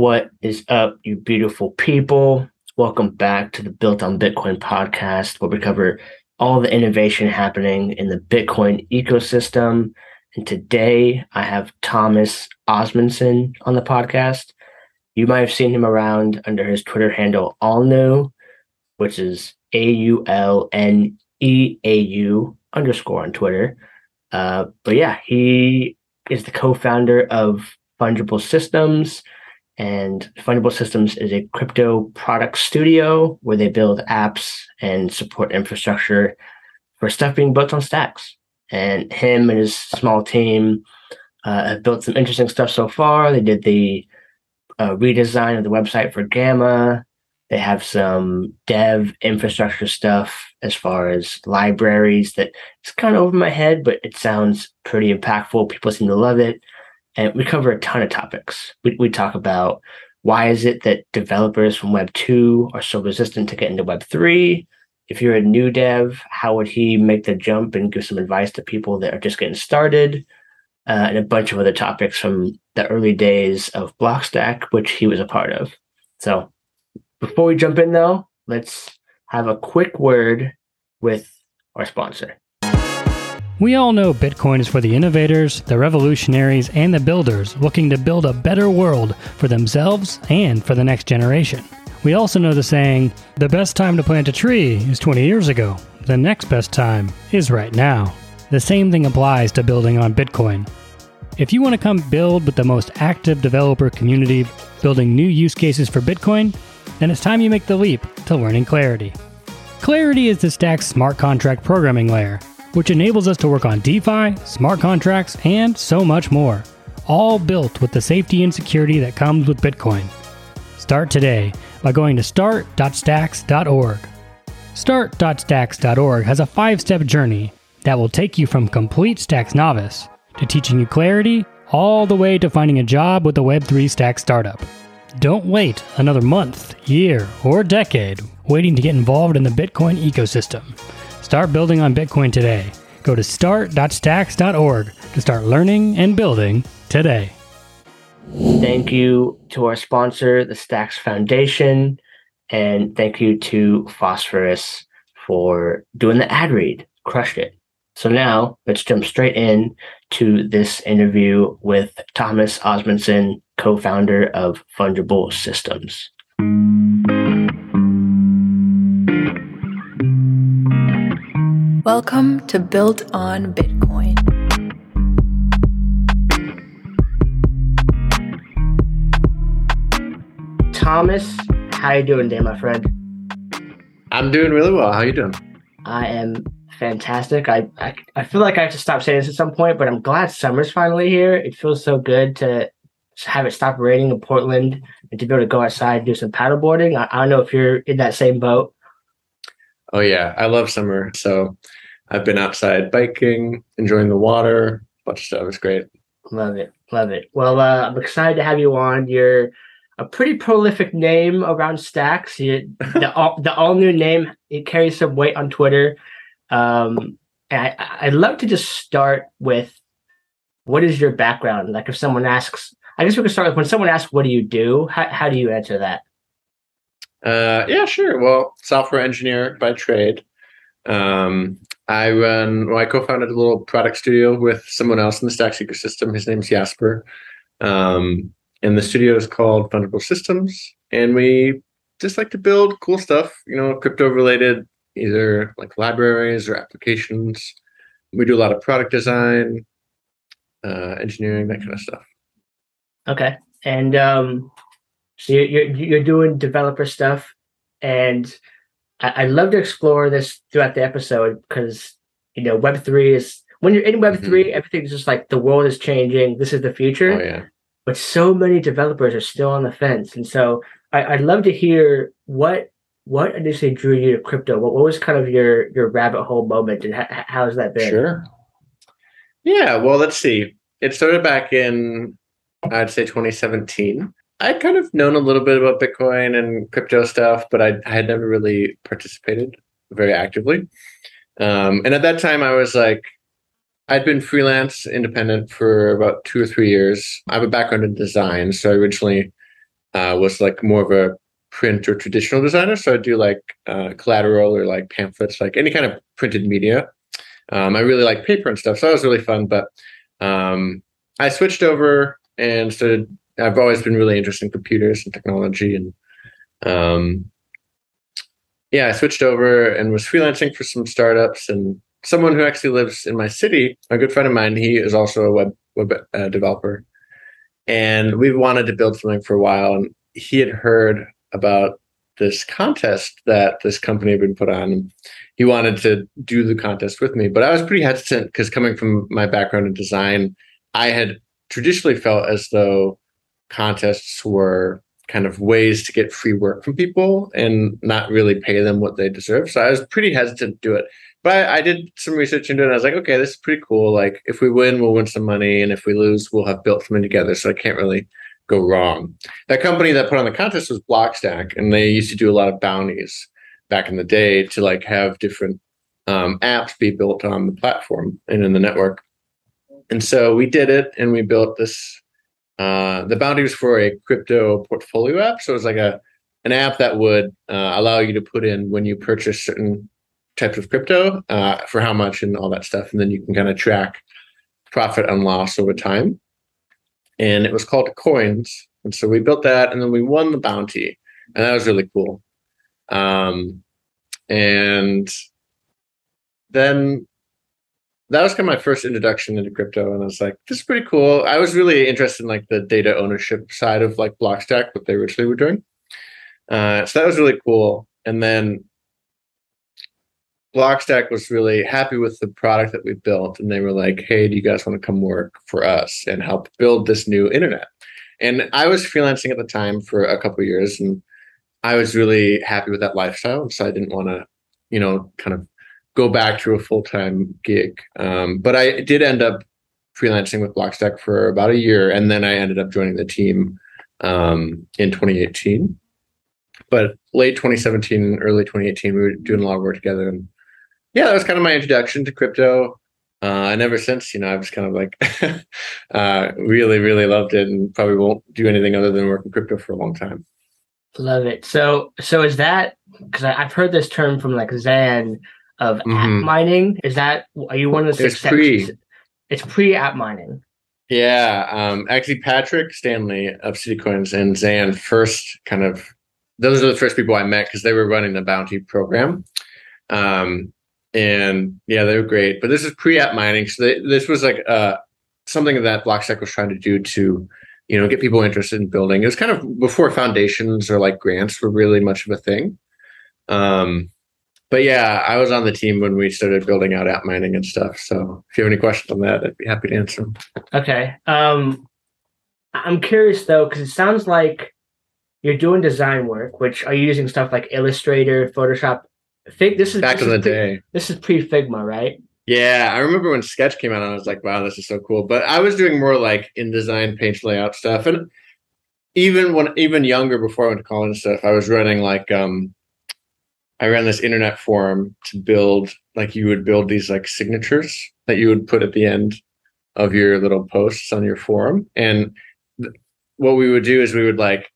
What is up, you beautiful people? Welcome back to the Built on Bitcoin podcast, where we cover all the innovation happening in the Bitcoin ecosystem. And today I have Thomas Osmonson on the podcast. You might have seen him around under his Twitter handle Aulneau, which is AULNEAU_ on Twitter. But yeah, he is the co-founder of Fungible Systems. And Fungible Systems is a crypto product studio where they build apps and support infrastructure for stuff being built on Stacks. And him and his small team have built some interesting stuff so far. They did the redesign of the website for Gamma. They have some dev infrastructure stuff as far as libraries that it's kind of over my head, but it sounds pretty impactful. People seem to love it. And we cover a ton of topics. We talk about why is it that developers from Web 2 are so resistant to get into Web 3? If you're a new dev, how would he make the jump and give some advice to people that are just getting started? And a bunch of other topics from the early days of Blockstack, which he was a part of. So before we jump in, though, let's have a quick word with our sponsor. We all know Bitcoin is for the innovators, the revolutionaries, and the builders looking to build a better world for themselves and for the next generation. We also know the saying, the best time to plant a tree is 20 years ago. The next best time is right now. The same thing applies to building on Bitcoin. If you want to come build with the most active developer community building new use cases for Bitcoin, then it's time you make the leap to learning Clarity. Clarity is the Stacks smart contract programming layer, which enables us to work on DeFi, smart contracts, and so much more, all built with the safety and security that comes with Bitcoin. Start today by going to start.stacks.org. Start.stacks.org has a 5-step journey that will take you from complete Stacks novice to teaching you Clarity all the way to finding a job with a Web3 Stacks startup. Don't wait another month, year, or decade waiting to get involved in the Bitcoin ecosystem. Start building on Bitcoin today. Go to start.stacks.org to start learning and building today. Thank you to our sponsor, the Stacks Foundation, and thank you to Phosphorus for doing the ad read. Crushed it. So now let's jump straight in to this interview with Thomas Osmonson, co-founder of Fungible Systems. Welcome to Built on Bitcoin. Thomas, how you doing today, my friend? I'm doing really well. How you doing? I am fantastic. I feel like I have to stop saying this at some point, but I'm glad summer's finally here. It feels so good to have it stop raining in Portland and to be able to go outside and do some paddleboarding. I don't know if you're in that same boat. Oh yeah, I love summer. So I've been outside biking, enjoying the water, a bunch of stuff. It's great. Love it. Love it. Well, I'm excited to have you on. You're a pretty prolific name around Stacks. The Aulneau name, it carries some weight on Twitter. And I'd love to just start with, what is your background? Like if someone asks, I guess we could start with when someone asks, what do you do? How do you answer that? Yeah, sure. Well, software engineer by trade. I co-founded a little product studio with someone else in the Stacks ecosystem. His name's Jasper. And the studio is called Fungible Systems. And we just like to build cool stuff, crypto related, either like libraries or applications. We do a lot of product design, engineering, that kind of stuff. Okay. And, so you're doing developer stuff, and I'd love to explore this throughout the episode because, Web3 is, when you're in Web3, mm-hmm. everything's just like the world is changing. This is the future. Oh, yeah. But so many developers are still on the fence. And so I'd love to hear what initially drew you to crypto? What was kind of your rabbit hole moment, and how has that been? Sure. Yeah, well, let's see. It started back in, I'd say, 2017. I'd kind of known a little bit about Bitcoin and crypto stuff, but I had never really participated very actively. And at that time, I was like, I'd been freelance independent for about 2 or 3 years. I have a background in design. So I originally was like more of a print or traditional designer. So I do like collateral or like pamphlets, like any kind of printed media. I really like paper and stuff. So that was really fun. But I switched over and started, I've always been really interested in computers and technology. And yeah, I switched over and was freelancing for some startups. And someone who actually lives in my city, a good friend of mine, he is also a web developer. And we wanted to build something for a while. And he had heard about this contest that this company had been put on. He wanted to do the contest with me, but I was pretty hesitant because coming from my background in design, I had traditionally felt as though contests were kind of ways to get free work from people and not really pay them what they deserve. So I was pretty hesitant to do it, but I did some research into it. And I was like, okay, this is pretty cool. Like if we win, we'll win some money. And if we lose, we'll have built something together. So I can't really go wrong. That company that put on the contest was Blockstack, and they used to do a lot of bounties back in the day to like have different apps be built on the platform and in the network. And so we did it, and we built this. The bounty was for a crypto portfolio app, so it was like an app that would allow you to put in when you purchase certain types of crypto for how much and all that stuff, and then you can kind of track profit and loss over time. And it was called Coins. And so we built that, and then we won the bounty. And that was really cool. And then that was kind of my first introduction into crypto. And I was like, this is pretty cool. I was really interested in like the data ownership side of like Blockstack, what they originally were doing. So that was really cool. And then Blockstack was really happy with the product that we built, and they were like, hey, do you guys want to come work for us and help build this new internet? And I was freelancing at the time for a couple of years, and I was really happy with that lifestyle. So I didn't want to, you know, kind of go back to a full-time gig. But I did end up freelancing with Blockstack for about a year, and then I ended up joining the team in 2018. But late 2017, early 2018, we were doing a lot of work together, and yeah, that was kind of my introduction to crypto. And ever since, you know, I've just kind of like really, really loved it, and probably won't do anything other than work in crypto for a long time. Love it. So is that, because I've heard this term from like Zan of app mining. Is that, are you one of the six sections? It's pre-app mining. Yeah. Actually, Patrick Stanley of CityCoins and Zan first kind of, those are the first people I met because they were running the bounty program. And yeah, they were great. But this is pre-app mining. So this was like something that Blockstack was trying to do to, you know, get people interested in building. It was kind of before foundations or like grants were really much of a thing. But yeah, I was on the team when we started building out app mining and stuff. So if you have any questions on that, I'd be happy to answer them. Okay. I'm curious though, because it sounds like you're doing design work, which are you using stuff like Illustrator, Photoshop? This is back in the day. This is pre-Figma, right? Yeah, I remember when Sketch came out, and I was like, wow, this is so cool. But I was doing more like InDesign, page layout stuff. And even younger, before I went to college and stuff, I was running like, I ran this internet forum to build, like you would build these like signatures that you would put at the end of your little posts on your forum. And what we would do is we would like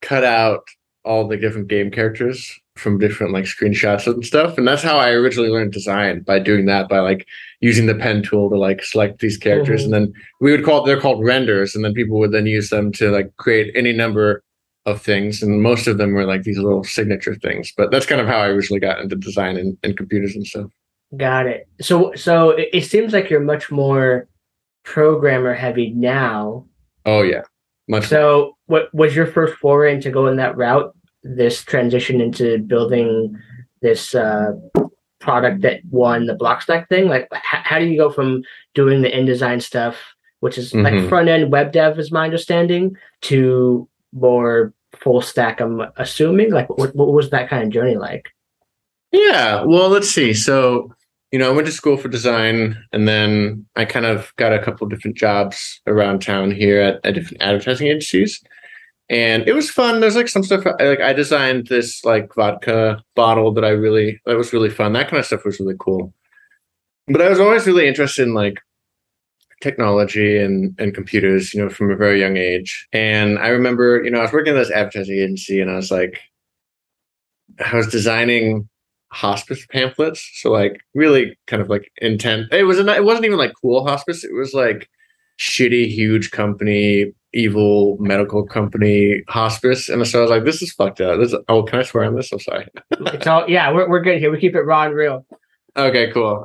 cut out all the different game characters from different like screenshots and stuff. And that's how I originally learned design, by doing that, by like using the pen tool to like select these characters. Mm-hmm. And then we would they're called renders. And then people would then use them to like create any number of things. And most of them were like these little signature things, but that's kind of how I originally got into design and computers and stuff. Got it. So it seems like you're much more programmer heavy now. Oh yeah. So what was your first foray into going that route, this transition into building this product that won the Blockstack thing? Like, how do you go from doing the InDesign stuff, which is like front-end web dev is my understanding, to more full stack, I'm assuming? Like, what was that kind of journey like? Yeah, well, let's see. So, you know, I went to school for design, and then I kind of got a couple of different jobs around town here at different advertising agencies. And it was fun. There's like some stuff, like I designed this like vodka bottle that was really fun. That kind of stuff was really cool. But I was always really interested in like technology and computers, you know, from a very young age. And I remember, you know, I was working at this advertising agency and I was like, I was designing hospice pamphlets. So like really kind of like intent. It wasn't even like cool hospice. It was like shitty, huge company, evil medical company hospice. And so I was like, this is fucked up. Oh, can I swear on this? I'm sorry. So yeah, we're good here. We keep it raw and real. Okay, cool.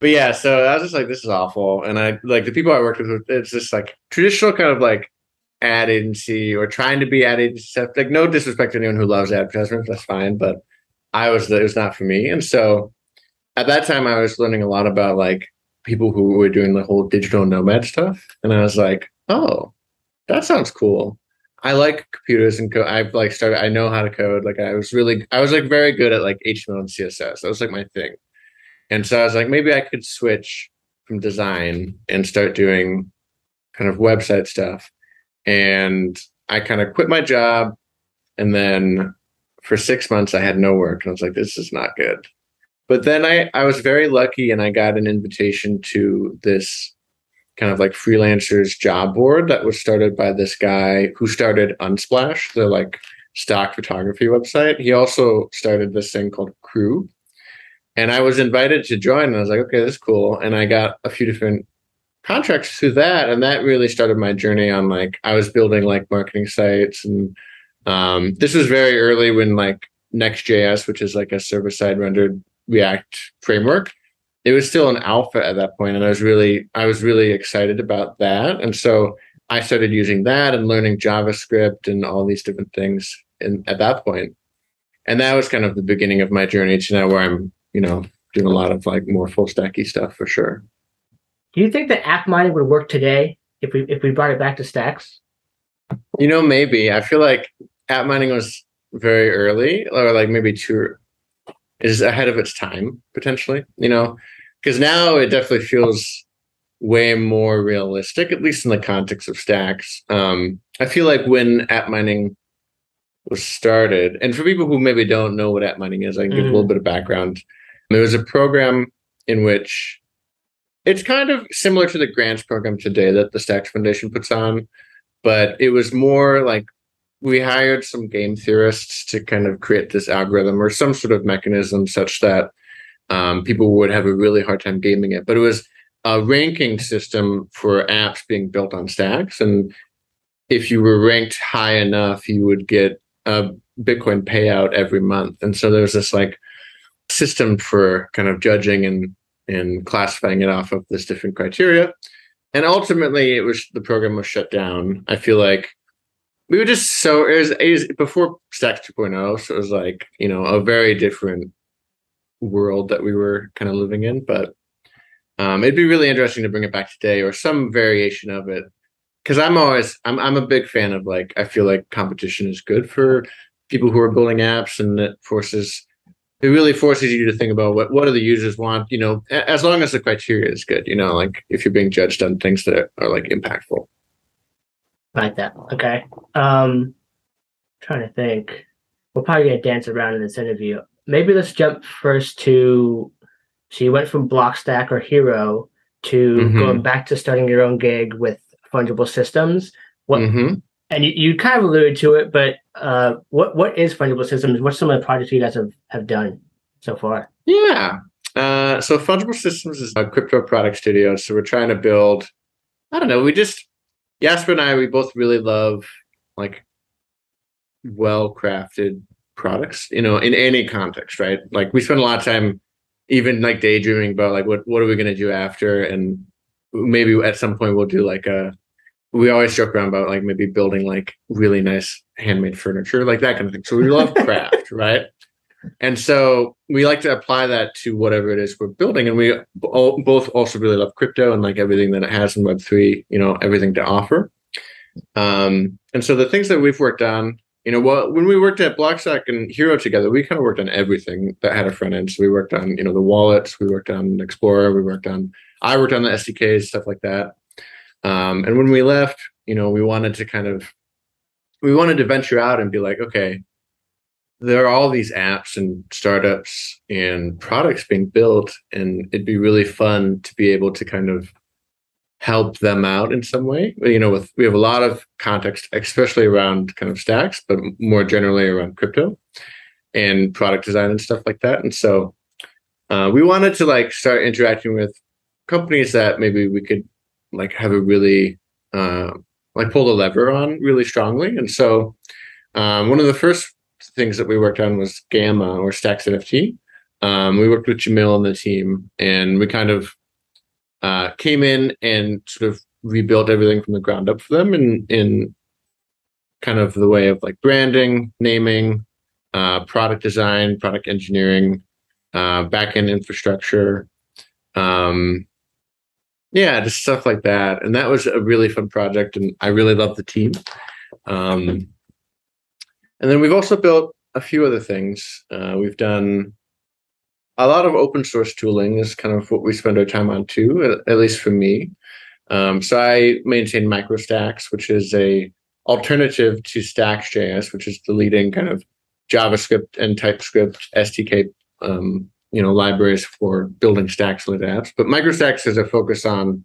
But yeah, so I was just like, this is awful. And I like the people I worked with, it's just like traditional kind of like ad agency or trying to be ad agency. Like no disrespect to anyone who loves advertisements, that's fine. But it was not for me. And so at that time I was learning a lot about like people who were doing the whole digital nomad stuff. And I was like, oh, that sounds cool. I like computers and code. I've like started, I know how to code. Like I was like very good at like HTML and CSS. That was like my thing. And so I was like, maybe I could switch from design and start doing kind of website stuff. And I kind of quit my job. And then for 6 months, I had no work. And I was like, this is not good. But then I was very lucky and I got an invitation to this kind of like freelancers job board that was started by this guy who started Unsplash, the like stock photography website. He also started this thing called Crew. And I was invited to join and I was like, okay, this is cool. And I got a few different contracts through that. And that really started my journey on like, I was building like marketing sites. And this was very early when like Next.js, which is like a server-side rendered React framework, it was still an alpha at that point. And I was really excited about that. And so I started using that and learning JavaScript and all these different things at that point. And that was kind of the beginning of my journey to now where I'm, you know, doing a lot of like more full stacky stuff for sure. Do you think that app mining would work today if we brought it back to Stacks? You know, maybe. I feel like app mining was very early, or like maybe too is ahead of its time potentially. You know, because now it definitely feels way more realistic, at least in the context of Stacks. I feel like when app mining was started, and for people who maybe don't know what app mining is, I can give a little bit of background. There was a program in which it's kind of similar to the grants program today that the Stacks Foundation puts on, but it was more like we hired some game theorists to kind of create this algorithm or some sort of mechanism such that people would have a really hard time gaming it. But it was a ranking system for apps being built on Stacks. And if you were ranked high enough, you would get a Bitcoin payout every month. And so there's this like system for kind of judging and classifying it off of this different criteria. And ultimately the program was shut down. I feel like we were just it was before Stacks 2.0. So it was like, you know, a very different world that we were kind of living in, but it'd be really interesting to bring it back today or some variation of it. Cause I'm a big fan of like, I feel like competition is good for people who are building apps, and it really forces you to think about what do the users want, you know, as long as the criteria is good, you know, like if you're being judged on things that are like impactful. Like that. Okay. Trying to think. We're probably going to dance around in this interview. Maybe let's jump first to, so you went from Blockstack or Hero to going back to starting your own gig with Fungible Systems. And you kind of alluded to it, but what is Fungible Systems? What's some of the projects you guys have done so far? Yeah. So Fungible Systems is a crypto product studio. So we're trying to build, I don't know, Jasper and I, we both really love like well-crafted products, you know, in any context, right? Like we spend a lot of time even like daydreaming about like, what are we going to do after? And maybe at some point we'll do like we always joke around about like maybe building like really nice handmade furniture, like that kind of thing. So we love craft, right? And so we like to apply that to whatever it is we're building. And we both also really love crypto and like everything that it has in Web3, you know, everything to offer. And so the things that we've worked on, you know, well, when we worked at Blockstack and Hero together, we kind of worked on everything that had a front end. So we worked on, you know, the wallets, we worked on Explorer, I worked on the SDKs, stuff like that. And when we left, you know, we wanted to venture out and be like, okay, there are all these apps and startups and products being built, and it'd be really fun to be able to kind of help them out in some way. You know, with, we have a lot of context, especially around kind of Stacks, but more generally around crypto and product design and stuff like that. And so we wanted to like start interacting with companies that maybe we could like have a really like pull the lever on really strongly. And so one of the first things that we worked on was Gamma, or Stacks NFT. We worked with Jamil and the team, and we kind of came in and sort of rebuilt everything from the ground up for them in kind of the way of like branding, naming, product design, product engineering, backend infrastructure. Yeah, just stuff like that. And that was a really fun project, and I really loved the team. And then we've also built a few other things. We've done a lot of open source tooling is kind of what we spend our time on too, at least for me. So I maintain MicroStacks, which is a alternative to Stacks.js, which is the leading kind of JavaScript and TypeScript SDK libraries for building Stacks-lit apps. But MicroStacks is a focus on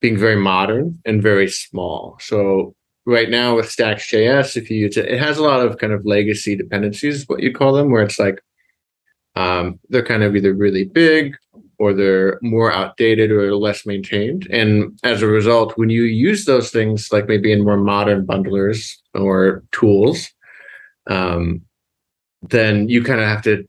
being very modern and very small. So right now with Stacks.js, if you use it, it has a lot of kind of legacy dependencies, what you call them, where it's like, they're kind of either really big or they're more outdated or less maintained. And as a result, when you use those things, like maybe in more modern bundlers or tools, then you kind of have to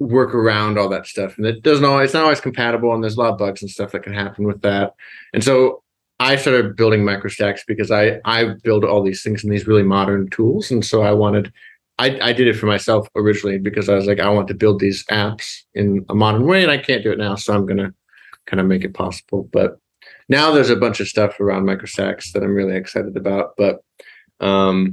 work around all that stuff. And it's not always compatible, and there's a lot of bugs and stuff that can happen with that. And so I started building MicroStacks because I build all these things in these really modern tools. And so I did it for myself originally because I was like, I want to build these apps in a modern way, and I can't do it now, so I'm going to kind of make it possible. But now there's a bunch of stuff around MicroStacks that I'm really excited about. But as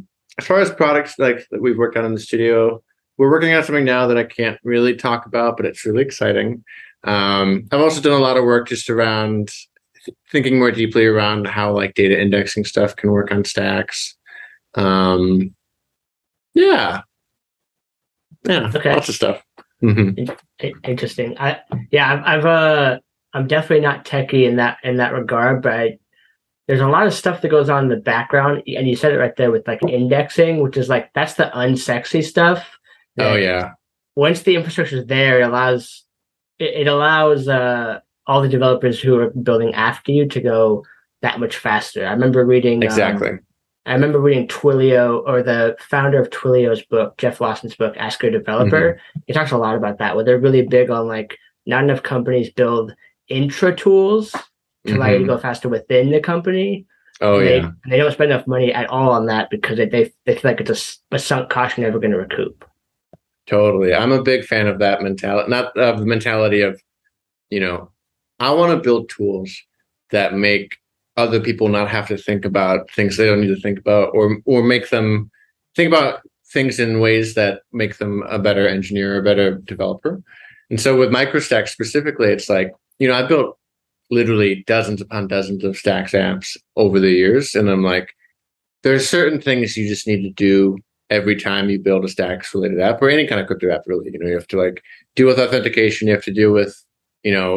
far as products like that we've worked on in the studio, we're working on something now that I can't really talk about, but it's really exciting. I've also done a lot of work just around thinking more deeply around how like data indexing stuff can work on Stacks. Yeah. Okay. Lots of stuff. Interesting. I'm definitely not techie in that regard, but there's a lot of stuff that goes on in the background, and you said it right there with like indexing, which is like that's the unsexy stuff. Oh yeah. Once the infrastructure is there, it allows all the developers who are building after you to go that much faster. I remember reading I remember reading Twilio, or the founder of Twilio's book, Jeff Lawson's book, Ask Your Developer. Mm-hmm. He talks a lot about that, where they're really big on like not enough companies build intra tools to allow you to go faster within the company. They don't spend enough money at all on that because they feel like it's a sunk cost you're never going to recoup. Totally. I'm a big fan of that mentality, not of the mentality of, I want to build tools that make other people not have to think about things they don't need to think about, or make them think about things in ways that make them a better engineer, a better developer. And so with MicroStacks specifically, it's like, I built literally dozens upon dozens of Stacks apps over the years. And I'm like, there are certain things you just need to do every time you build a Stacks related app, or any kind of crypto app really. You have to like deal with authentication, you have to deal with,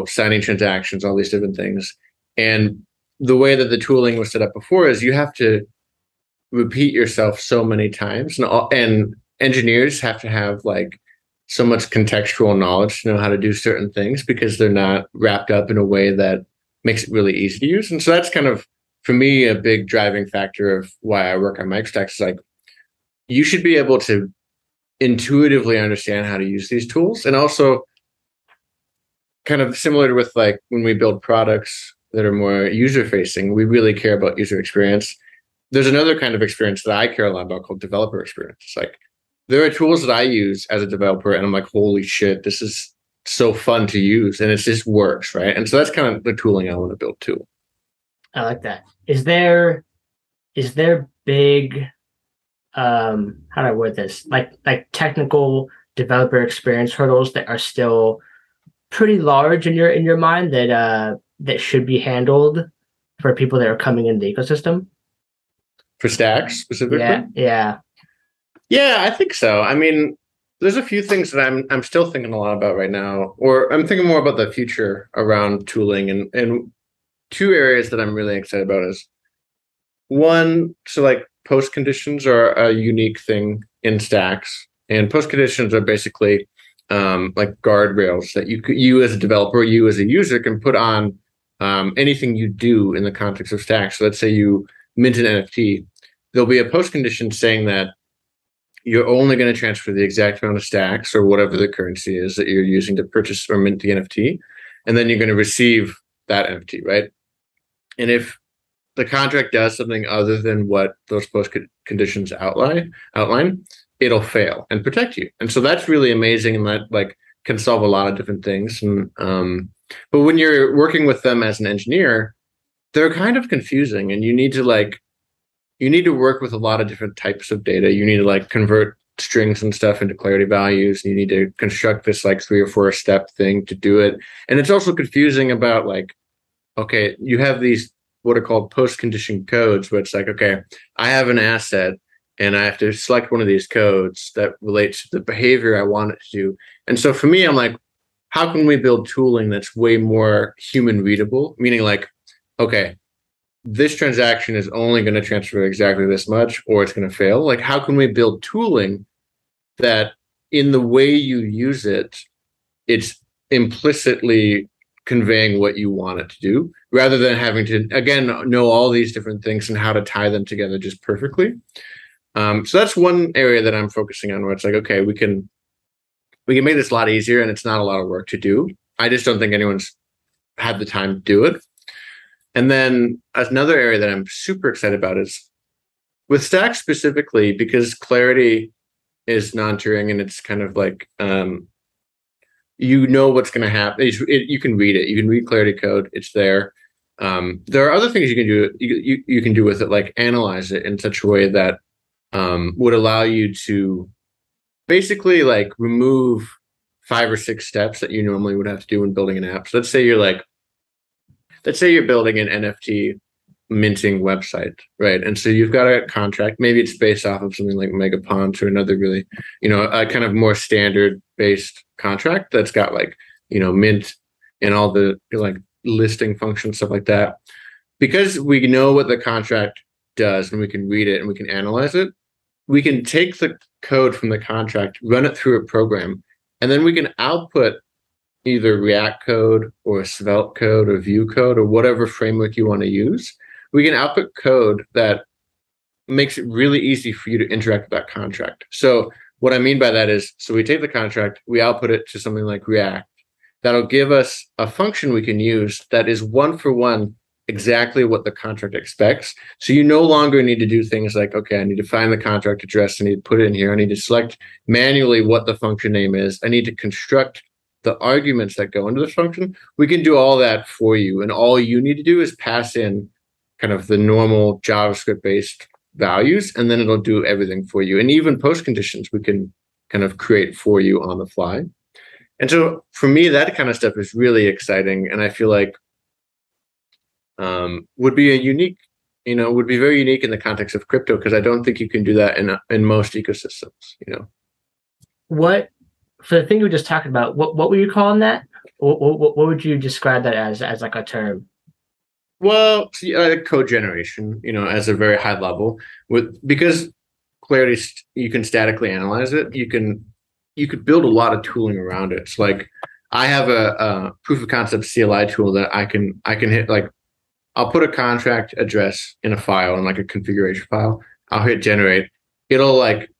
signing transactions, all these different things. And the way that the tooling was set up before is you have to repeat yourself so many times, and engineers have to have like so much contextual knowledge to know how to do certain things because they're not wrapped up in a way that makes it really easy to use. And so that's kind of, for me, a big driving factor of why I work on MicroStacks is like, you should be able to intuitively understand how to use these tools. And also kind of similar to with like when we build products that are more user-facing, we really care about user experience. There's another kind of experience that I care a lot about called developer experience. It's like, there are tools that I use as a developer, and I'm like, holy shit, this is so fun to use, and it just works, right? And so that's kind of the tooling I want to build too. I like that. Is there big, how do I word this? Like technical developer experience hurdles that are still pretty large in your mind that should be handled for people that are coming into the ecosystem? For Stacks specifically? Yeah, I think so. I mean, there's a few things that I'm still thinking a lot about right now, or I'm thinking more about the future around tooling and two areas that I'm really excited about is one, so like post conditions are a unique thing in Stacks, and post conditions are basically like guardrails that you as a developer, you as a user can put on anything you do in the context of Stacks. So let's say you mint an NFT, there'll be a post condition saying that you're only going to transfer the exact amount of Stacks or whatever the currency is that you're using to purchase or mint the NFT, and then you're going to receive that NFT, right? And if the contract does something other than what those post conditions outline, it'll fail and protect you. And so that's really amazing, and that like can solve a lot of different things. And but when you're working with them as an engineer, they're kind of confusing, and you need to work with a lot of different types of data. You need to like convert strings and stuff into Clarity values. You need to construct this like 3 or 4 step thing to do it. And it's also confusing about like, okay, you have these what are called post condition codes, where it's like, okay, I have an asset and I have to select one of these codes that relates to the behavior I want it to do. And so for me, I'm like, how can we build tooling that's way more human readable? Meaning like, okay, this transaction is only going to transfer exactly this much, or it's going to fail. Like, how can we build tooling that in the way you use it, it's implicitly conveying what you want it to do, rather than having to, again, know all these different things and how to tie them together just perfectly. So that's one area that I'm focusing on, where it's like, okay, we can make this a lot easier, and it's not a lot of work to do. I just don't think anyone's had the time to do it. And then another area that I'm super excited about is with Stacks specifically, because Clarity is non-Turing and it's kind of like, you know what's going to happen. You can read it. You can read Clarity code. It's there. There are other things you can do. You can do with it, like analyze it in such a way that would allow you to basically like remove 5 or 6 steps that you normally would have to do when building an app. So let's say you're like, let's say you're building an NFT minting website, right? And so you've got a contract. Maybe it's based off of something like Megapons or another really, a kind of more standard-based contract that's got like, mint and all the like listing functions, stuff like that. Because we know what the contract does and we can read it and we can analyze it, we can take the code from the contract, run it through a program, and then we can output either React code or Svelte code or Vue code or whatever framework you want to use. We can output code that makes it really easy for you to interact with that contract. So what I mean by that is, so we take the contract, we output it to something like React. That'll give us a function we can use that is 1-for-1 exactly what the contract expects. So you no longer need to do things like, okay, I need to find the contract address, I need to put it in here, I need to select manually what the function name is, I need to construct the arguments that go into this function. We can do all that for you. And all you need to do is pass in kind of the normal JavaScript-based values, and then it'll do everything for you. And even post conditions we can kind of create for you on the fly. And so for me, that kind of stuff is really exciting. And I feel like would be a unique, would be very unique in the context of crypto, because I don't think you can do that in most ecosystems, What? For the thing you were just talking about, what were you calling that? What would you describe that as like a term? Well, code generation, as a very high level. Because Clarity, you can statically analyze it. You could build a lot of tooling around it. It's like I have a proof of concept CLI tool that I can hit. Like I'll put a contract address in a file, in like a configuration file. I'll hit generate. It'll like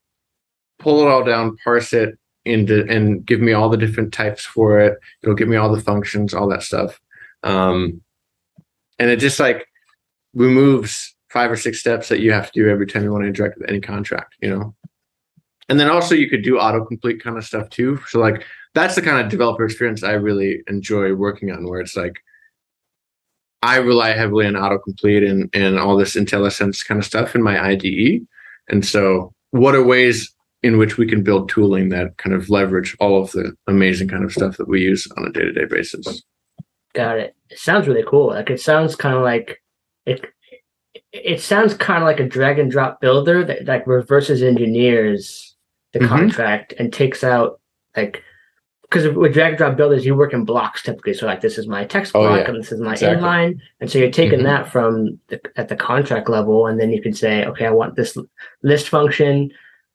pull it all down, parse it, and give me all the different types for it. It'll give me all the functions, all that stuff. And it just like removes 5 or 6 steps that you have to do every time you want to interact with any contract, And then also you could do autocomplete kind of stuff too. So like that's the kind of developer experience I really enjoy working on, where it's like I rely heavily on autocomplete and all this IntelliSense kind of stuff in my IDE. And so what are ways in which we can build tooling that kind of leverage all of the amazing kind of stuff that we use on a day-to-day basis. Got it. It sounds really cool. Like it sounds kind of like it sounds kind of like a drag and drop builder that like reverses engineers the contract and takes out like because with drag and drop builders, you work in blocks typically. So like, this is my text block and this is my inline. And so you're taking that from at the contract level. And then you can say, okay, I want this list function.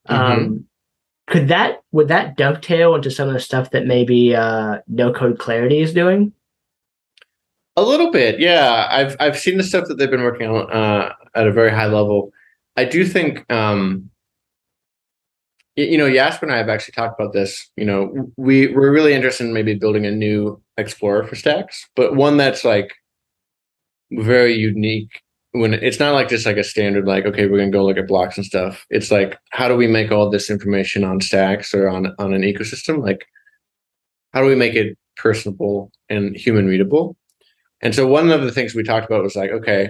Could that, would that dovetail into some of the stuff that maybe no code Clarity is doing? A little bit. Yeah. I've seen the stuff that they've been working on at a very high level. I do think, you know, Jasper and I have actually talked about this. You know, we're really interested in maybe building a new explorer for Stacks, but one that's like very unique. When it's not like just like a standard, like, okay, we're going to go look at blocks and stuff. It's like, how do we make all this information on Stacks or on an ecosystem? Like, how do we make it personable and human readable? And so one of the things we talked about was like, okay,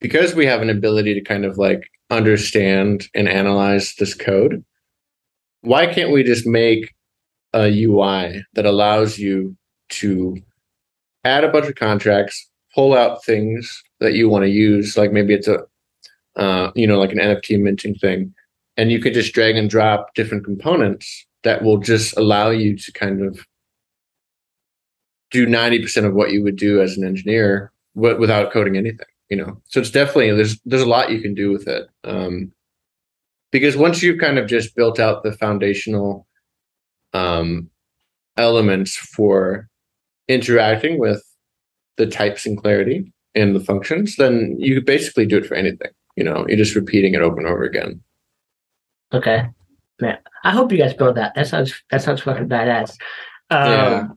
because we have an ability to kind of like understand and analyze this code, why can't we just make a UI that allows you to add a bunch of contracts, pull out things that you want to use, like maybe it's a, you know, like an NFT minting thing, and you could just drag and drop different components that will just allow you to kind of do 90% of what you would do as an engineer without coding anything, you know? So it's definitely, there's a lot you can do with it. Because once you've kind of just built out the foundational elements for interacting with the types in Clarity and the functions, then you could basically do it for anything. You know, you're just repeating it over and over again. Okay. Man, I hope you guys build that. That sounds fucking badass. I'll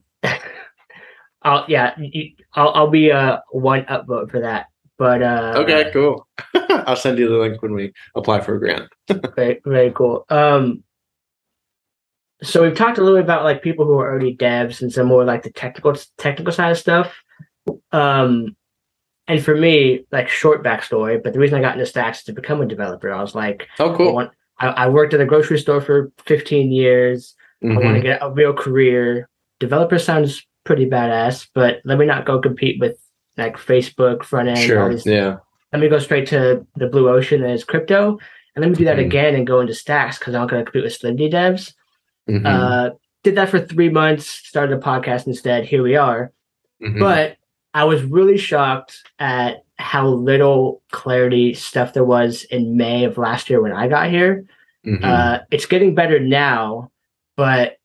be one upvote for that. But okay, cool. I'll send you the link when we apply for a grant. Very, very cool. So we've talked a little bit about like people who are already devs and some more like the technical side of stuff. And for me, like short backstory, but the reason I got into Stacks is to become a developer. I was like, oh, cool. I worked at a grocery store for 15 years. I want to get a real career. Developer sounds pretty badass, but let me not go compete with like Facebook front end. Sure. Let me go straight to the blue ocean as crypto, and let me do that again and go into Stacks because I'm going to compete with Slimdy devs. Did that for 3 months, started a podcast instead. Here we are. But I was really shocked at how little Clarity stuff there was in May of last year when I got here. It's getting better now, but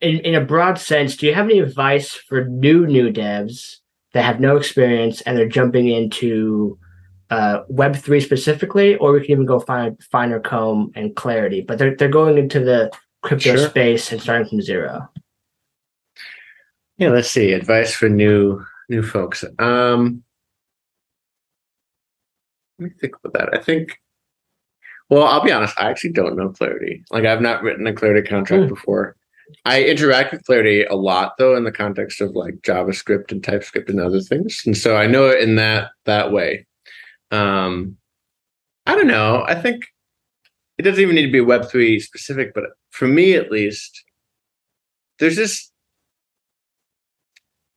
in a broad sense, do you have any advice for new devs that have no experience and they're jumping into Web3 specifically, or we can even go finer comb and Clarity, but they're going into the crypto space and starting from zero? Yeah, let's see. Advice for new folks. Let me think about that. I think, well, I'll be honest, I actually don't know Clarity. Like, I've not written a Clarity contract before. I interact with Clarity a lot, though, in the context of like JavaScript and TypeScript and other things. And so I know it in that way. I don't know. I think it doesn't even need to be Web3 specific, but for me, at least, there's this,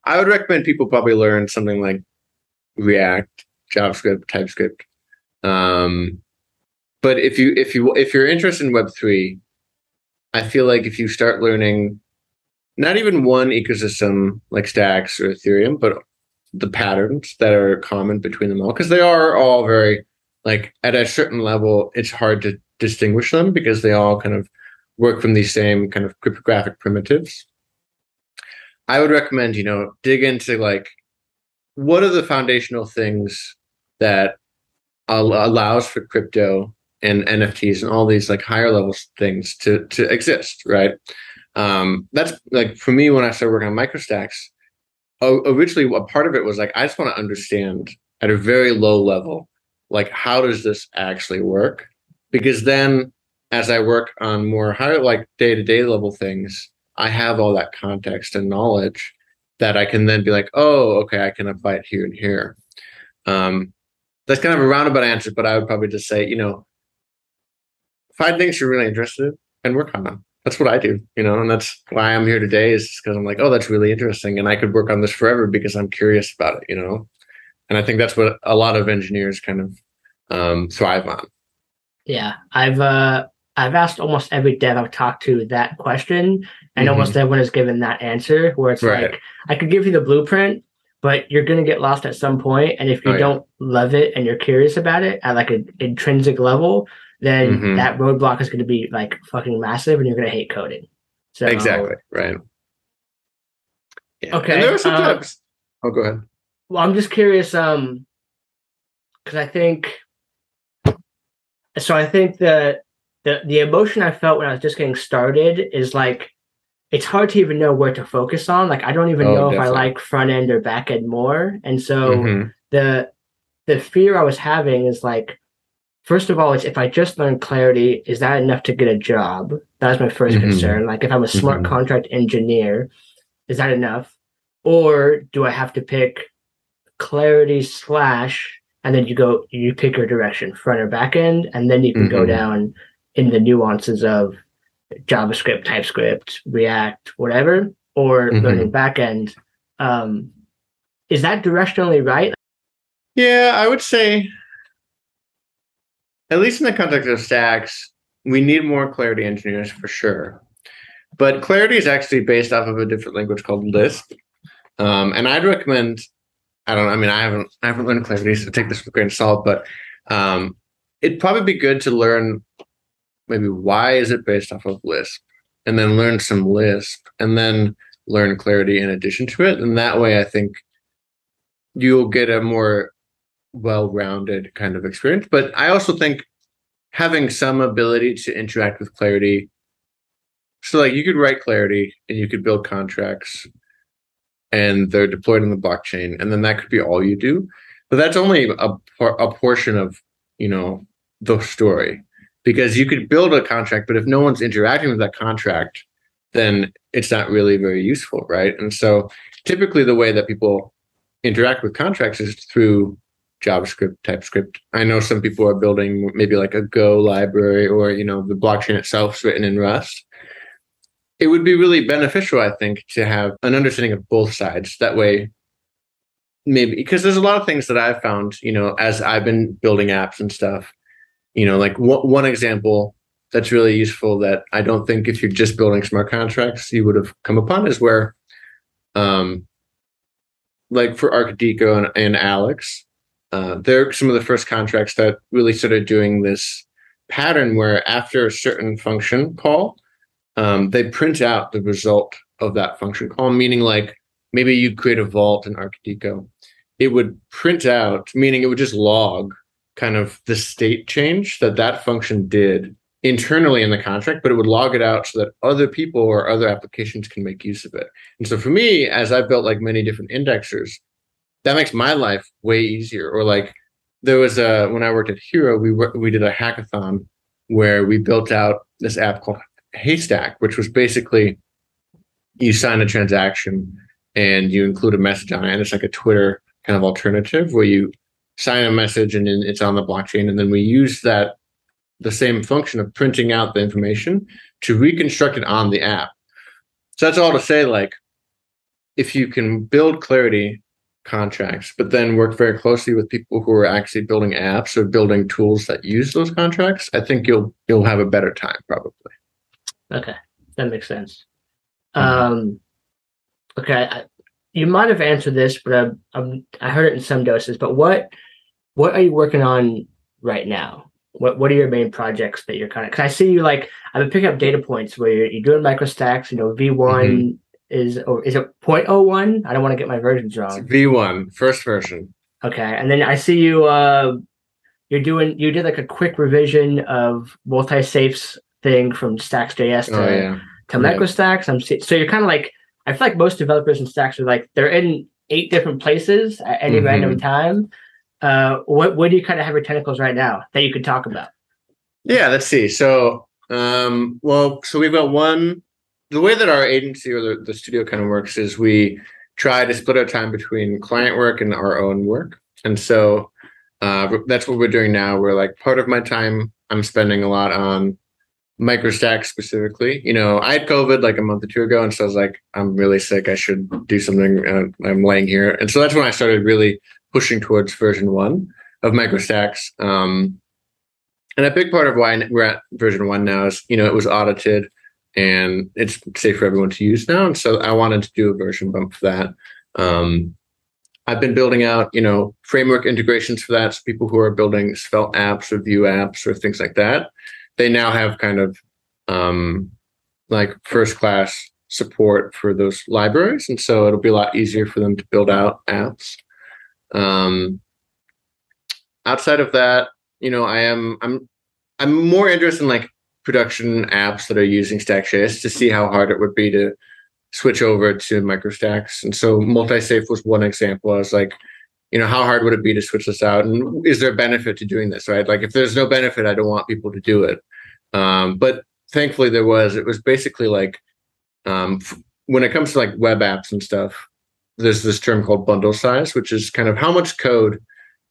I would recommend people probably learn something like React, JavaScript, TypeScript. But if you're interested in Web3, I feel like if you start learning not even one ecosystem like Stacks or Ethereum, but the patterns that are common between them all, because they are all very, like at a certain level, it's hard to distinguish them because they all kind of work from these same kind of cryptographic primitives. I would recommend, you know, dig into like, what are the foundational things that allows for crypto and NFTs and all these like higher level things to exist, right? That's like, for me, when I started working on MicroStacks, originally a part of it was like, I just want to understand at a very low level, like how does this actually work? Because then as I work on more higher, like day-to-day level things, I have all that context and knowledge that I can then be like, oh, okay, I can apply it here and here. That's kind of a roundabout answer, but I would probably just say, you know, find things you're really interested in and work on them. That's what I do, you know, and that's why I'm here today, is because I'm like, oh, that's really interesting. And I could work on this forever because I'm curious about it, you know? And I think that's what a lot of engineers kind of thrive on. Yeah. I've I've asked almost every dev I've talked to that question, and almost everyone has given that answer, where it's like, I could give you the blueprint, but you're going to get lost at some point. And if you don't love it and you're curious about it at like an intrinsic level, then that roadblock is going to be like fucking massive, and you're going to hate coding. So exactly. Right. Yeah. Okay. And there are some times. Oh, go ahead. Well, I'm just curious. Cause I think, so I think that the emotion I felt when I was just getting started is like, it's hard to even know where to focus on. Like, I don't even know if I like front end or back end more. And so the fear I was having is like, first of all, it's if I just learned Clarity, is that enough to get a job? That was my first concern. Like, if I'm a smart contract engineer, is that enough? Or do I have to pick Clarity / and then you pick your direction, front or back end, and then you can go down in the nuances of JavaScript, TypeScript, React, whatever, or learning back end. Is that directionally right? Yeah, I would say, at least in the context of Stacks, we need more Clarity engineers for sure. But Clarity is actually based off of a different language called Lisp. And I'd recommend, I haven't learned Clarity, so take this with a grain of salt, but it'd probably be good to learn maybe why is it based off of Lisp, and then learn some Lisp, and then learn Clarity in addition to it. And that way, I think you'll get a more well-rounded kind of experience. But I also think having some ability to interact with Clarity. So like you could write Clarity and you could build contracts and they're deployed in the blockchain, and then that could be all you do. But that's only a portion of, you know, the story, because you could build a contract, but if no one's interacting with that contract, then it's not really very useful, right? And so typically the way that people interact with contracts is through JavaScript, TypeScript. I know some people are building maybe like a Go library, or, you know, the blockchain itself is written in Rust. It would be really beneficial, I think, to have an understanding of both sides. That way, maybe, because there's a lot of things that I've found, you know, as I've been building apps and stuff, you know, like one example that's really useful that I don't think if you're just building smart contracts, you would have come upon is where, like for Arkadiko and Alex, they're some of the first contracts that really started doing this pattern where after a certain function call, they print out the result of that function call, meaning like maybe you create a vault in Arkadiko. It would print out, meaning it would just log kind of the state change that function did internally in the contract, but it would log it out so that other people or other applications can make use of it. And so for me, as I've built like many different indexers, that makes my life way easier. Or like there was when I worked at Hero, we did a hackathon where we built out this app called Haystack, which was basically you sign a transaction and you include a message on it. And it's like a Twitter kind of alternative where you sign a message and then it's on the blockchain. And then we use that, the same function of printing out the information, to reconstruct it on the app. So that's all to say, like, if you can build Clarity contracts, but then work very closely with people who are actually building apps or building tools that use those contracts, I think you'll have a better time probably. Okay, that makes sense. Okay, you might have answered this, but I heard it in some doses. But what are you working on right now? What are your main projects that you're kind of? Because I see you like I've been picking up data points where you're doing MicroStacks. You know, V1 is it 0.01? I don't want to get my versions wrong. It's V1, first version. Okay, and then I see you you did like a quick revision of MultiSafe's thing from Stacks.js to MicroStacks. So you're kind of like, I feel like most developers in Stacks are like, they're in 8 different places at any random time. What do you kind of have your tentacles right now that you could talk about? Yeah, let's see. So, so we've got one, the way that our agency or the studio kind of works is we try to split our time between client work and our own work. And so that's what we're doing now. We're like, part of my time I'm spending a lot on MicroStacks specifically. You know, I had COVID like a month or two ago, and so I was like, I'm really sick, I should do something, I'm laying here. And so that's when I started really pushing towards version 1 of MicroStacks. And a big part of why we're at version 1 now is, you know, it was audited and it's safe for everyone to use now. And so I wanted to do a version bump for that. I've been building out, you know, framework integrations for that. So people who are building Svelte apps or Vue apps or things like that, they now have kind of like first-class support for those libraries. And so it'll be a lot easier for them to build out apps. Outside of that, you know, I'm more interested in like production apps that are using Stacks.js to see how hard it would be to switch over to MicroStacks. And so MultiSafe was one example. I was like, you know, how hard would it be to switch this out? And is there a benefit to doing this, right? Like if there's no benefit, I don't want people to do it. But thankfully there was. It was basically like, when it comes to like web apps and stuff, there's this term called bundle size, which is kind of how much code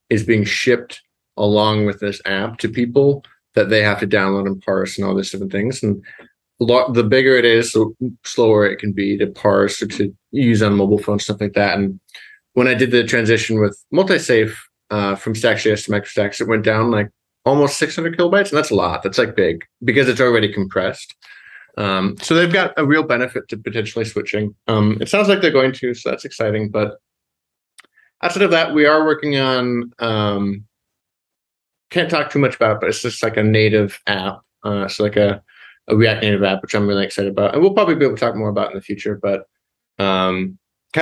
is being shipped along with this app to people that they have to download and parse and all these different things. And the bigger it is, the slower it can be to parse or to use on mobile phones, stuff like that. And when I did the transition with MultiSafe from Stacks.js to MicroStacks, it went down like almost 600 kilobytes. And that's a lot. That's like big because it's already compressed. So they've got a real benefit to potentially switching. It sounds like they're going to, so that's exciting. But outside of that, we are working on... can't talk too much about it, but it's just like a native app. So like a React native app, which I'm really excited about. And we'll probably be able to talk more about in the future. But kind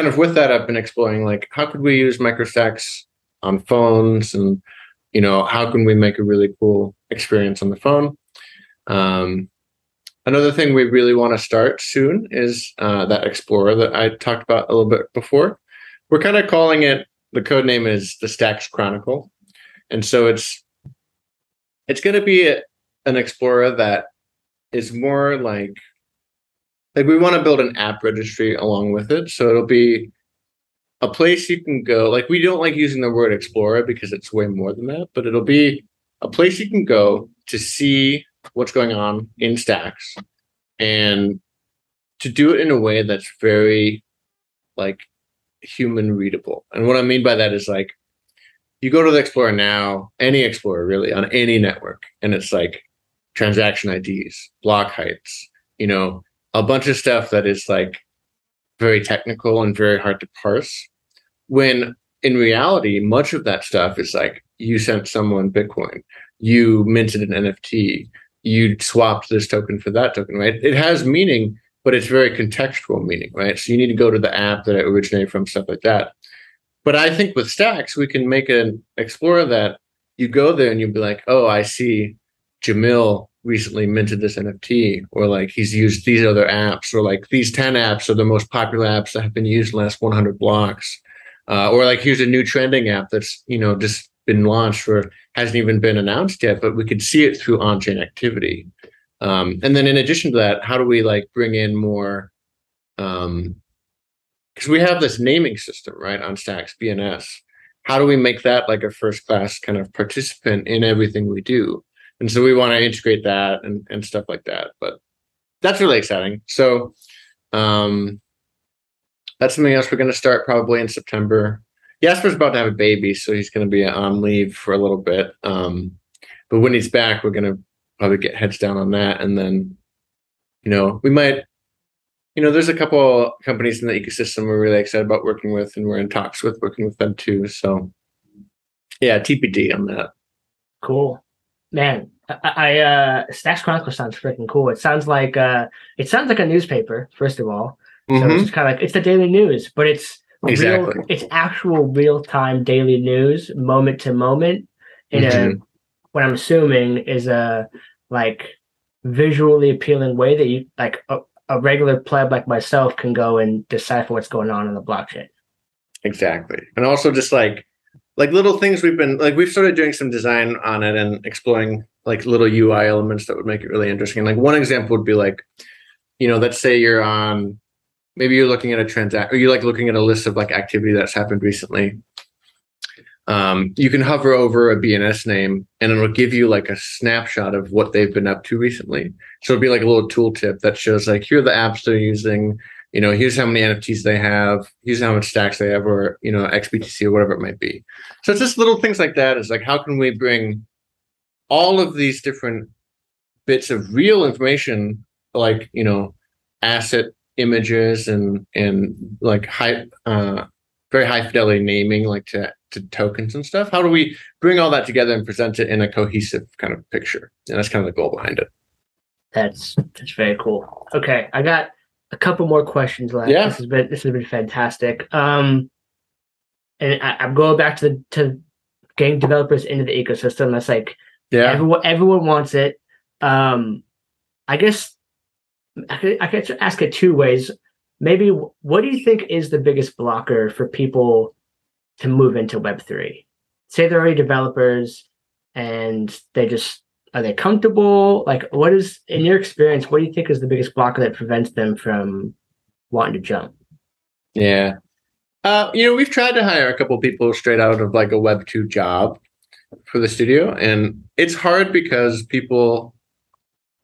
of with that, I've been exploring like how could we use MicroStacks on phones, and you know, how can we make a really cool experience on the phone. Another thing we really want to start soon is that Explorer that I talked about a little bit before. We're kind of calling it, the code name is the Stacks Chronicle. And so it's going to be an explorer that is more like we want to build an app registry along with it. So it'll be a place you can go. Like we don't like using the word explorer because it's way more than that, but it'll be a place you can go to see what's going on in Stacks and to do it in a way that's very like human readable. And what I mean by that is like, you go to the Explorer now, any Explorer really, on any network, and it's like transaction IDs, block heights, you know, a bunch of stuff that is like very technical and very hard to parse. When in reality, much of that stuff is like you sent someone Bitcoin, you minted an NFT, you swapped this token for that token, right? It has meaning, but it's very contextual meaning, right? So you need to go to the app that it originated from, stuff like that. But I think with Stacks, we can make an explorer that you go there and you'll be like, oh, I see Jamil recently minted this NFT, or like he's used these other apps, or like these 10 apps are the most popular apps that have been used in the last 100 blocks. Or like here's a new trending app that's, you know, just been launched or hasn't even been announced yet, but we could see it through on-chain activity. And then in addition to that, how do we like bring in more... because we have this naming system, right, on Stacks, BNS. How do we make that like a first-class kind of participant in everything we do? And so we want to integrate that and stuff like that. But that's really exciting. So that's something else we're going to start probably in September. Jasper's about to have a baby, so he's going to be on leave for a little bit. But when he's back, we're going to probably get heads down on that. And then, you know, we might... You know, there's a couple companies in the ecosystem we're really excited about working with, and we're in talks with working with them too. So, yeah, TPD on that. Cool, man. I Stacks Chronicle sounds freaking cool. It sounds like a newspaper, first of all. Mm-hmm. So it's kind of like it's the daily news, but it's exactly real, it's actual real time daily news, moment to moment, in mm-hmm. What I'm assuming is a like visually appealing way that you like. A regular pleb like myself can go and decipher what's going on the blockchain. Exactly. And also just like little things we've started doing some design on it and exploring like little UI elements that would make it really interesting. Like one example would be like, you know, let's say you're on, maybe you're looking at a transaction or you're like looking at a list of like activity that's happened recently. You can hover over a BNS name and it'll give you like a snapshot of what they've been up to recently. So it'll be like a little tooltip that shows like, here are the apps they're using, you know, here's how many NFTs they have, here's how much Stacks they have, or, you know, XBTC or whatever it might be. So it's just little things like that. It's like, how can we bring all of these different bits of real information, like, you know, asset images and like high, very high fidelity naming, like to tokens and stuff. How do we bring all that together and present it in a cohesive kind of picture? And that's kind of the goal behind it. That's very cool. Okay, I got a couple more questions left. Yeah. This has been fantastic. And I'm going back to getting developers into the ecosystem. That's like, yeah, everyone wants it. I guess I could ask it two ways. Maybe, what do you think is the biggest blocker for people to move into Web3? Say they're already developers and are they comfortable? Like, what is, in your experience, what do you think is the biggest blocker that prevents them from wanting to jump? Yeah. You know, we've tried to hire a couple of people straight out of like a Web2 job for the studio. And it's hard because people,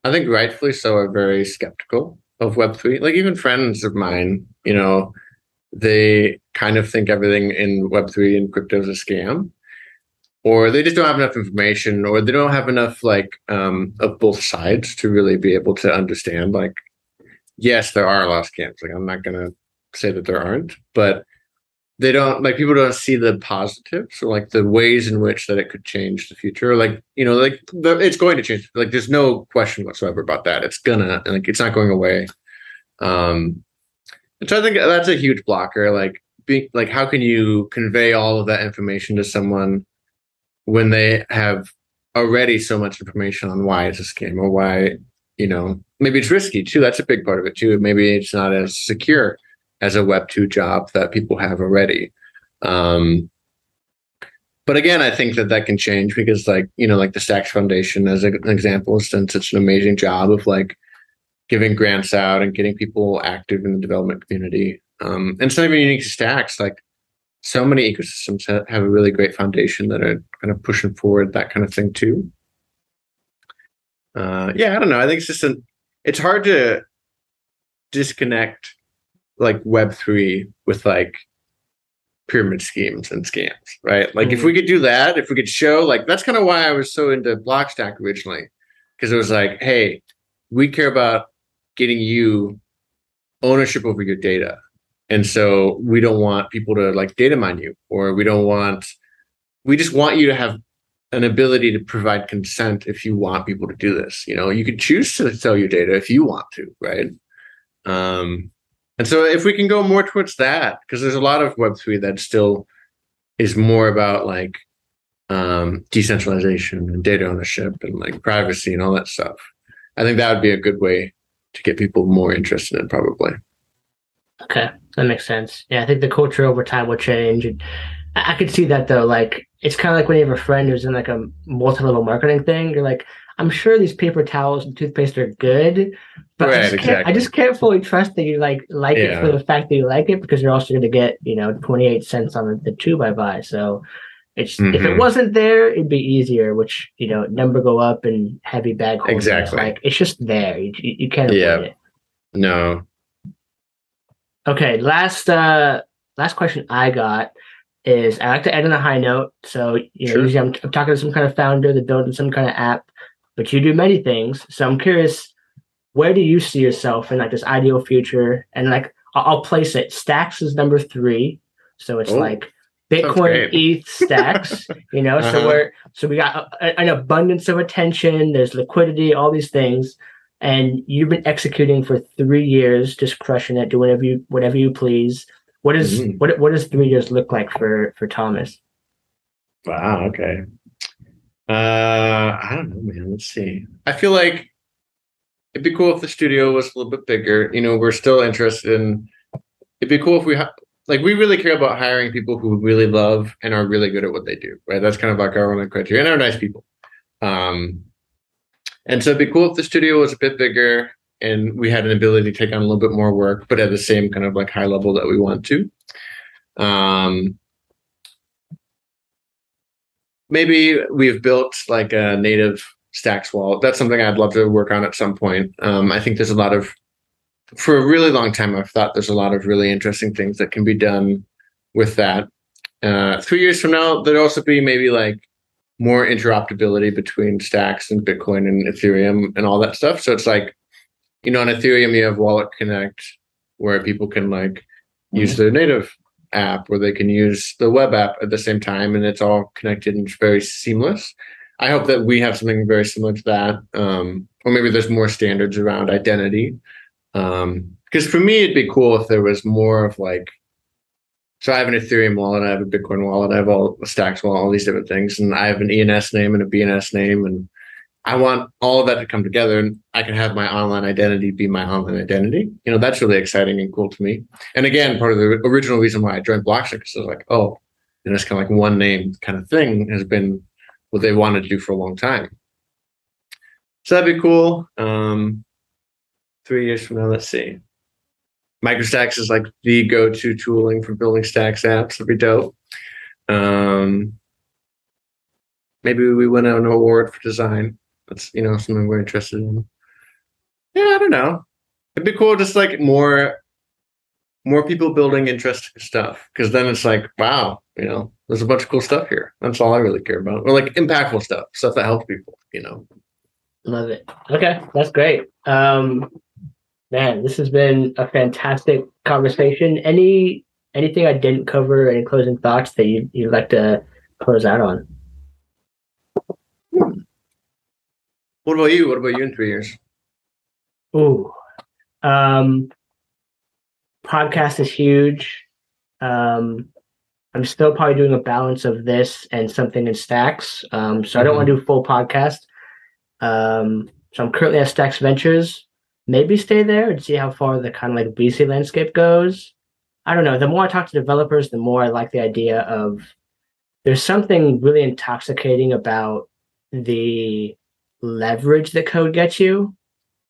I think rightfully so, are very skeptical of Web3. Like even friends of mine, you know, they kind of think everything in Web3 and crypto is a scam, or they just don't have enough information, or they don't have enough like of both sides to really be able to understand. Like, yes, there are a lot of scams. Like I'm not going to say that there aren't, but they don't, like, people don't see the positives or like the ways in which that it could change the future. Like, you know, like it's going to change. Like, there's no question whatsoever about that. It's gonna, like, it's not going away. And so I think that's a huge blocker. Like, like, how can you convey all of that information to someone when they have already so much information on why it's a scam or why, you know, maybe it's risky too. That's a big part of it too. Maybe it's not as secure as a Web2 job that people have already. But again, I think that can change because, like, you know, like the Stacks Foundation, as an example, has done such an amazing job of like giving grants out and getting people active in the development community. And it's not even unique to Stacks. Like, so many ecosystems have a really great foundation that are kind of pushing forward that kind of thing too. Yeah, I don't know. I think it's just it's hard to disconnect like Web3 with like pyramid schemes and scams, right? Like, if we could do that, if we could show, like, that's kind of why I was so into Blockstack originally, because it was like, hey, we care about getting you ownership over your data. And so we don't want people to like data mine you, or we just want you to have an ability to provide consent if you want people to do this. You know, you could choose to sell your data if you want to, right? And so if we can go more towards that, because there's a lot of Web3 that still is more about like decentralization and data ownership and like privacy and all that stuff. I think that would be a good way to get people more interested in, probably. Okay, that makes sense. Yeah, I think the culture over time will change. And I could see that though. Like, it's kind of like when you have a friend who's in like a multi-level marketing thing, you're like, I'm sure these paper towels and toothpaste are good, but right, I just can't fully trust that you like yeah. it for the fact that you like it, because you're also going to get, you know, 28 cents on the tube I buy. So it's if it wasn't there, it'd be easier, which, you know, number go up and heavy bag holders. Exactly. Like, it's just there. You can't avoid it. No. Okay. Last question I got is, I like to end on a high note. So, you know, usually I'm talking to some kind of founder that built some kind of app, but you do many things. So I'm curious, where do you see yourself in like this ideal future? And like, I'll place it. Stacks is number 3. So it's like Bitcoin, ETH, Stacks, you know, so we got an abundance of attention. There's liquidity, all these things. And you've been executing for 3 years, just crushing it, do whatever you please. What is what does 3 years look like for Thomas? Wow. Okay. I don't know, man. Let's see. I feel like it'd be cool if the studio was a little bit bigger. You know, we're still interested in. It'd be cool if we really care about hiring people who really love and are really good at what they do, right? That's kind of like our only criteria, and they're nice people. And so it'd be cool if the studio was a bit bigger and we had an ability to take on a little bit more work, but at the same kind of like high level that we want to. Maybe we've built like a native Stacks wallet. That's something I'd love to work on at some point. I think there's for a really long time, I've thought there's a lot of really interesting things that can be done with that. 3 years from now, there'd also be maybe like more interoperability between Stacks and Bitcoin and Ethereum and all that stuff. So it's like, you know, on Ethereum, you have Wallet Connect, where people can like use their native app, or they can use the web app at the same time, and it's all connected and it's very seamless. I hope that we have something very similar to that. Or maybe there's more standards around identity. Because for me, it'd be cool if there was more of like, so I have an Ethereum wallet, I have a Bitcoin wallet, I have all the Stacks wallet, all these different things, and I have an ENS name and a BNS name, and I want all of that to come together, and I can have my online identity be my online identity. You know, that's really exciting and cool to me. And again, part of the original reason why I joined Blockstack is like, oh, you know, it's kind of like one name kind of thing has been what they wanted to do for a long time. So that'd be cool. 3 years from now, let's see. MicroStacks is like the go-to tooling for building Stacks apps. That'd be dope. Maybe we win an award for design. That's, you know, something we're interested in. Yeah, I don't know. It'd be cool, just like more people building interesting stuff. Because then it's like, wow, you know, there's a bunch of cool stuff here. That's all I really care about. Or like impactful stuff, stuff that helps people, you know. Love it. Okay, that's great. Man, this has been a fantastic conversation. Anything I didn't cover, any closing thoughts that you'd like to close out on? What about you? What about you in 3 years? Ooh. Podcast is huge. I'm still probably doing a balance of this and something in Stacks. So I don't want to do full podcast. So I'm currently at Stacks Ventures. Maybe stay there and see how far the kind of like BC landscape goes. I don't know. The more I talk to developers, the more I like the idea of there's something really intoxicating about the leverage that code gets you.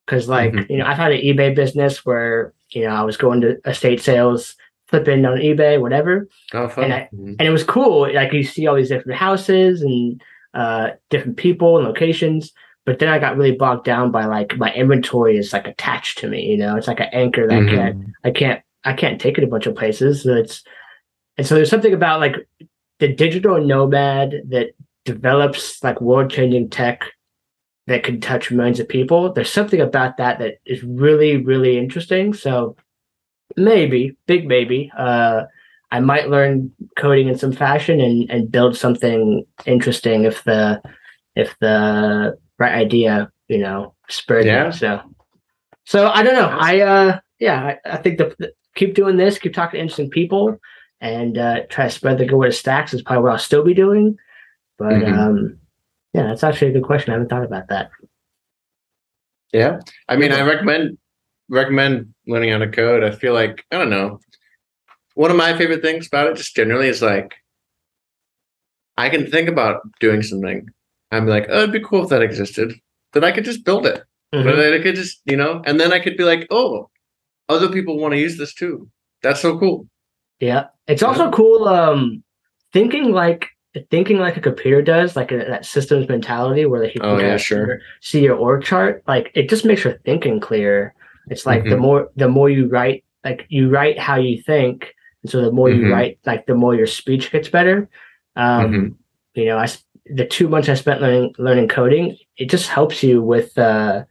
Because like, you know, I've had an eBay business where, you know, I was going to estate sales, flipping on eBay, whatever. Oh, fun. And it was cool. Like you see all these different houses and different people and locations. But then I got really bogged down by like my inventory is like attached to me, you know, it's like an anchor that I can't take it a bunch of places. So so there's something about like the digital nomad that develops like world-changing tech that can touch millions of people. There's something about that is really, really interesting. So maybe I might learn coding in some fashion and build something interesting if the right idea, you know, spurred me. So I don't know. I think the keep doing this, keep talking to interesting people, and try to spread the good word of Stacks is probably what I'll still be doing. But yeah, that's actually a good question. I haven't thought about that. Yeah, I mean, I recommend learning how to code. I feel like, I don't know, one of my favorite things about it, just generally, is like I can think about doing something. I'm like, oh, it'd be cool if that existed. Then I could just build it. But then I could just, you know, and then I could be like, oh, other people want to use this too. That's so cool. Yeah. It's also cool thinking like a computer does, like that systems mentality where like you can see your org chart. Like it just makes your thinking clear. It's like the more you write, like you write how you think. And so the more you write, like the more your speech gets better. You know, the 2 months I spent learning coding, it just helps you with how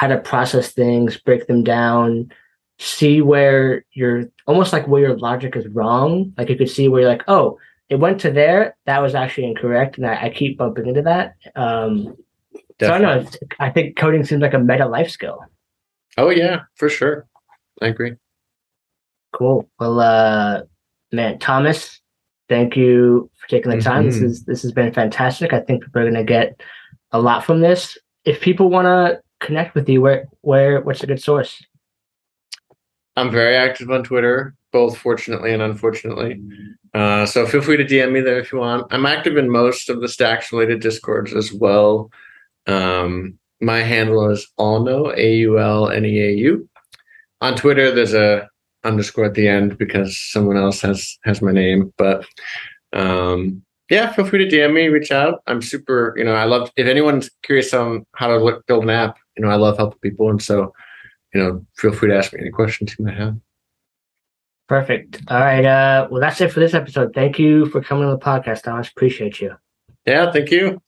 to process things, break them down, see where you're almost like where your logic is wrong. Like you could see where you're like, oh, it went to there. That was actually incorrect. And I keep bumping into that. So I don't know. I think coding seems like a meta life skill. Oh, yeah, for sure. I agree. Cool. Well, man, Thomas, thank you for taking the time. This has been fantastic. I think people are going to get a lot from this. If people want to connect with you, what's a good source? I'm very active on Twitter, both fortunately and unfortunately. So feel free to DM me there if you want. I'm active in most of the Stacks-related Discords as well. My handle is Aulneau, AULNEAU. On Twitter, there's a underscore at the end because someone else has my name, but yeah, feel free to DM me, reach out. I'm super, you know, I love, if anyone's curious on how to build an app, you know, I love helping people, and so, you know, feel free to ask me any questions you might have. Perfect. All right, well, that's it for this episode. Thank you for coming on the podcast, Thomas. Appreciate you. Yeah, thank you.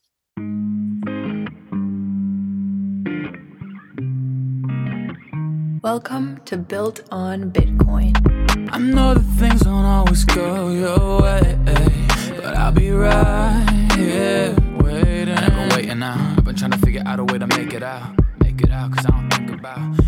Welcome to Built on Bitcoin. I know that things don't always go your way, but I'll be right here waiting. I've been waiting now. I've been trying to figure out a way to make it out. Make it out, because I don't think about